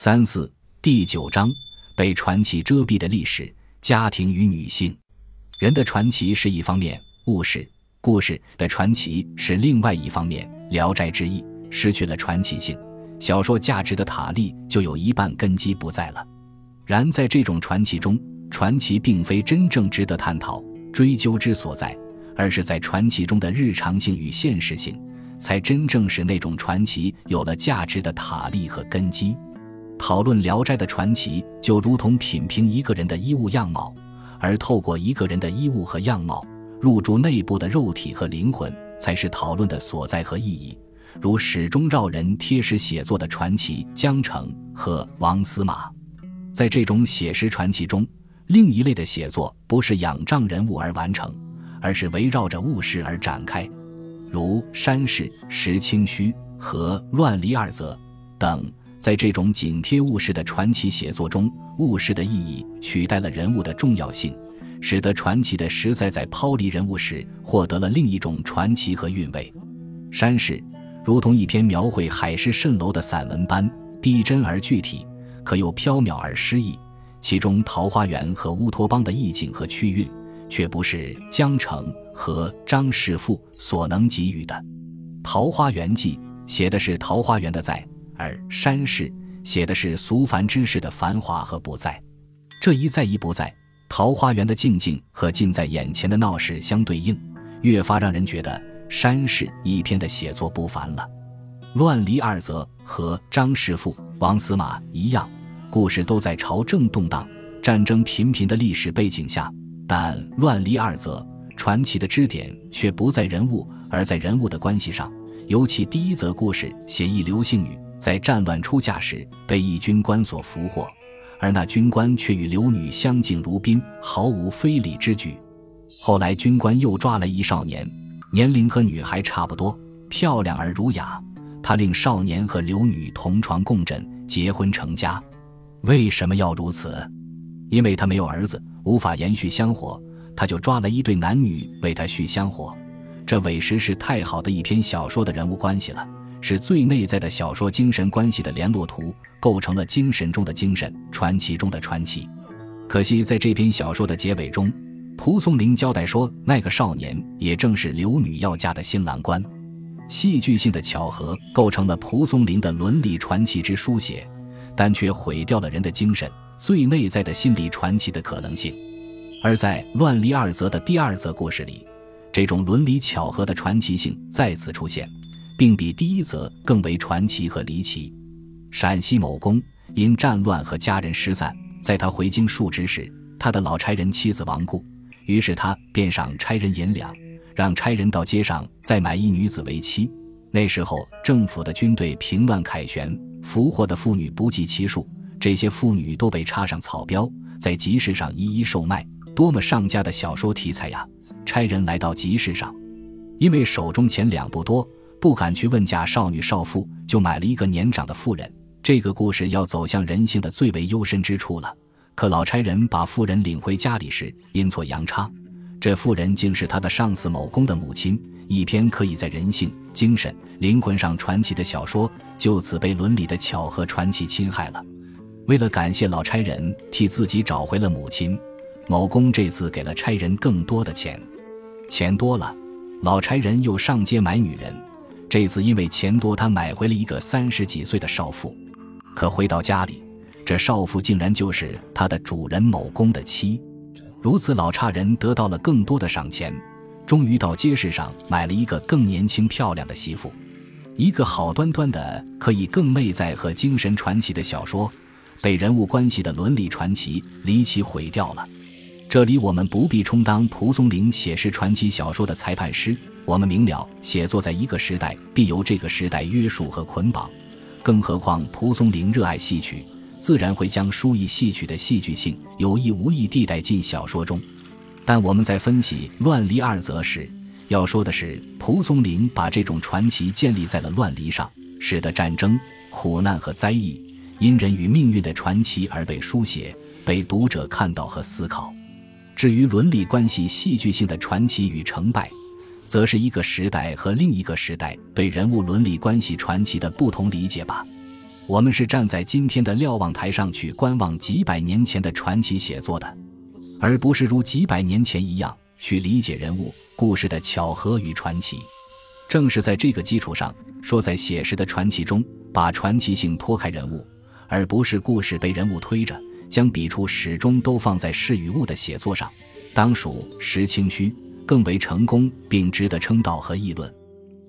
34第9章被传奇遮蔽的历史，家庭与女性。人的传奇是一方面，物事故事的传奇是另外一方面。聊斋之意失去了传奇性，小说价值的塔利就有一半根基不在了。然在这种传奇中，传奇并非真正值得探讨追究之所在，而是在传奇中的日常性与现实性，才真正使那种传奇有了价值的塔利和根基。讨论聊斋的传奇，就如同品评一个人的衣物样貌，而透过一个人的衣物和样貌入住内部的肉体和灵魂，才是讨论的所在和意义。如始终照人贴实写作的传奇江澄和王司马。在这种写实传奇中，另一类的写作不是仰仗人物而完成，而是围绕着物事而展开，如山氏、石清虚和乱离二则等。在这种紧贴物事的传奇写作中，物事的意义取代了人物的重要性，使得传奇的实在在抛离人物时获得了另一种传奇和韵味。山氏如同一篇描绘海市蜃楼的散文般逼真而具体，可又缥缈而诗意，其中桃花源和乌托邦的意境和趣韵，却不是江澄和张士富所能给予的。桃花源记写的是桃花源的在，而山氏写的是俗凡之事的繁华和不在。这一在一不在，桃花源的静静和近在眼前的闹市相对应，越发让人觉得山氏一篇的写作不凡了。乱离二则和张士富、王司马一样，故事都在朝政动荡、战争频频的历史背景下，但乱离二则传奇的支点却不在人物，而在人物的关系上。尤其第一则故事写一刘姓女在战乱出嫁时被一军官所俘获，而那军官却与刘女相敬如宾，毫无非礼之举。后来军官又抓来一少年，年龄和女孩差不多，漂亮而儒雅，他令少年和刘女同床共枕，结婚成家。为什么要如此？因为他没有儿子，无法延续香火，他就抓来一对男女为他续香火。这委实是太好的一篇小说的人物关系了，是最内在的小说精神关系的联络图，构成了精神中的精神，传奇中的传奇。可惜在这篇小说的结尾中，蒲松龄交代说，那个少年也正是刘女要嫁的新郎官。戏剧性的巧合构成了蒲松龄的伦理传奇之书写，但却毁掉了人的精神最内在的心理传奇的可能性。而在乱离二则的第二则故事里，这种伦理巧合的传奇性再次出现，并比第一则更为传奇和离奇。陕西某公因战乱和家人失散，在他回京述职时，他的老差人妻子亡故，于是他便赏差人银两，让差人到街上再买一女子为妻。那时候政府的军队平乱凯旋，俘获的妇女不计其数，这些妇女都被插上草标，在集市上一一售卖。多么上佳的小说题材呀！差人来到集市上，因为手中钱两不多，不敢去问价少女少妇，就买了一个年长的妇人。这个故事要走向人性的最为幽深之处了。可老差人把妇人领回家里时，阴错阳差，这妇人竟是他的上司某公的母亲。一篇可以在人性、精神、灵魂上传奇的小说，就此被伦理的巧合传奇侵害了。为了感谢老差人替自己找回了母亲，某公这次给了差人更多的钱。钱多了，老差人又上街买女人，这次因为钱多，他买回了一个30几岁的少妇。可回到家里，这少妇竟然就是他的主人某公的妻。如此，老差人得到了更多的赏钱，终于到街市上买了一个更年轻漂亮的媳妇。一个好端端的可以更内在和精神传奇的小说，被人物关系的伦理传奇离奇毁掉了。这里我们不必充当蒲松龄写实传奇小说的裁判师，我们明了写作在一个时代必由这个时代约束和捆绑。更何况蒲松龄热爱戏曲，自然会将书意戏曲的戏剧性有意无意地带进小说中。但我们在分析乱离二则时，要说的是蒲松龄把这种传奇建立在了乱离上，使得战争、苦难和灾异因人与命运的传奇而被书写，被读者看到和思考。至于伦理关系戏剧性的传奇与成败，则是一个时代和另一个时代对人物伦理关系传奇的不同理解吧。我们是站在今天的瞭望台上去观望几百年前的传奇写作的，而不是如几百年前一样去理解人物故事的巧合与传奇。正是在这个基础上，说在写实的传奇中把传奇性脱开人物，而不是故事被人物推着，将笔触始终都放在事与物的写作上，当属石清虚更为成功并值得称道和议论。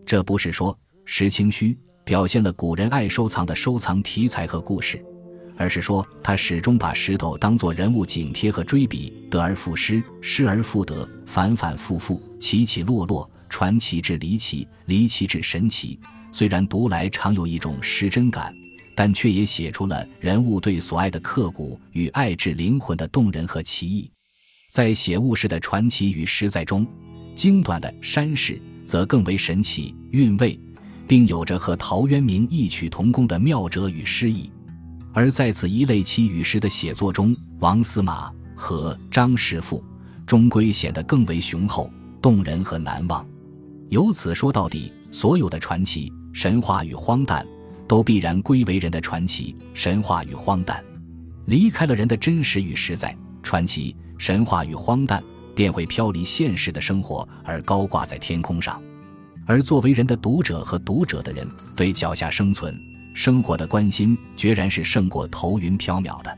这不是说石清虚表现了古人爱收藏的收藏题材和故事，而是说他始终把石头当作人物紧贴和追笔，得而复失，失而复得，反反复复，起起落落，传奇至离奇，离奇至神奇。虽然读来常有一种失真感，但却也写出了人物对所爱的刻骨与爱至灵魂的动人和奇异。在写物事的传奇与实在中，经短的山事则更为神奇韵味，并有着和陶渊明异曲同工的妙哲与诗意。而在此一类奇与诗的写作中，王司马和张士富终归显得更为雄厚动人和难忘。由此说到底，所有的传奇、神话与荒诞都必然归为人的传奇、神话与荒诞。离开了人的真实与实在，传奇、神话与荒诞便会飘离现实的生活而高挂在天空上。而作为人的读者和读者的人，对脚下生存生活的关心决然是胜过头云缥缈的。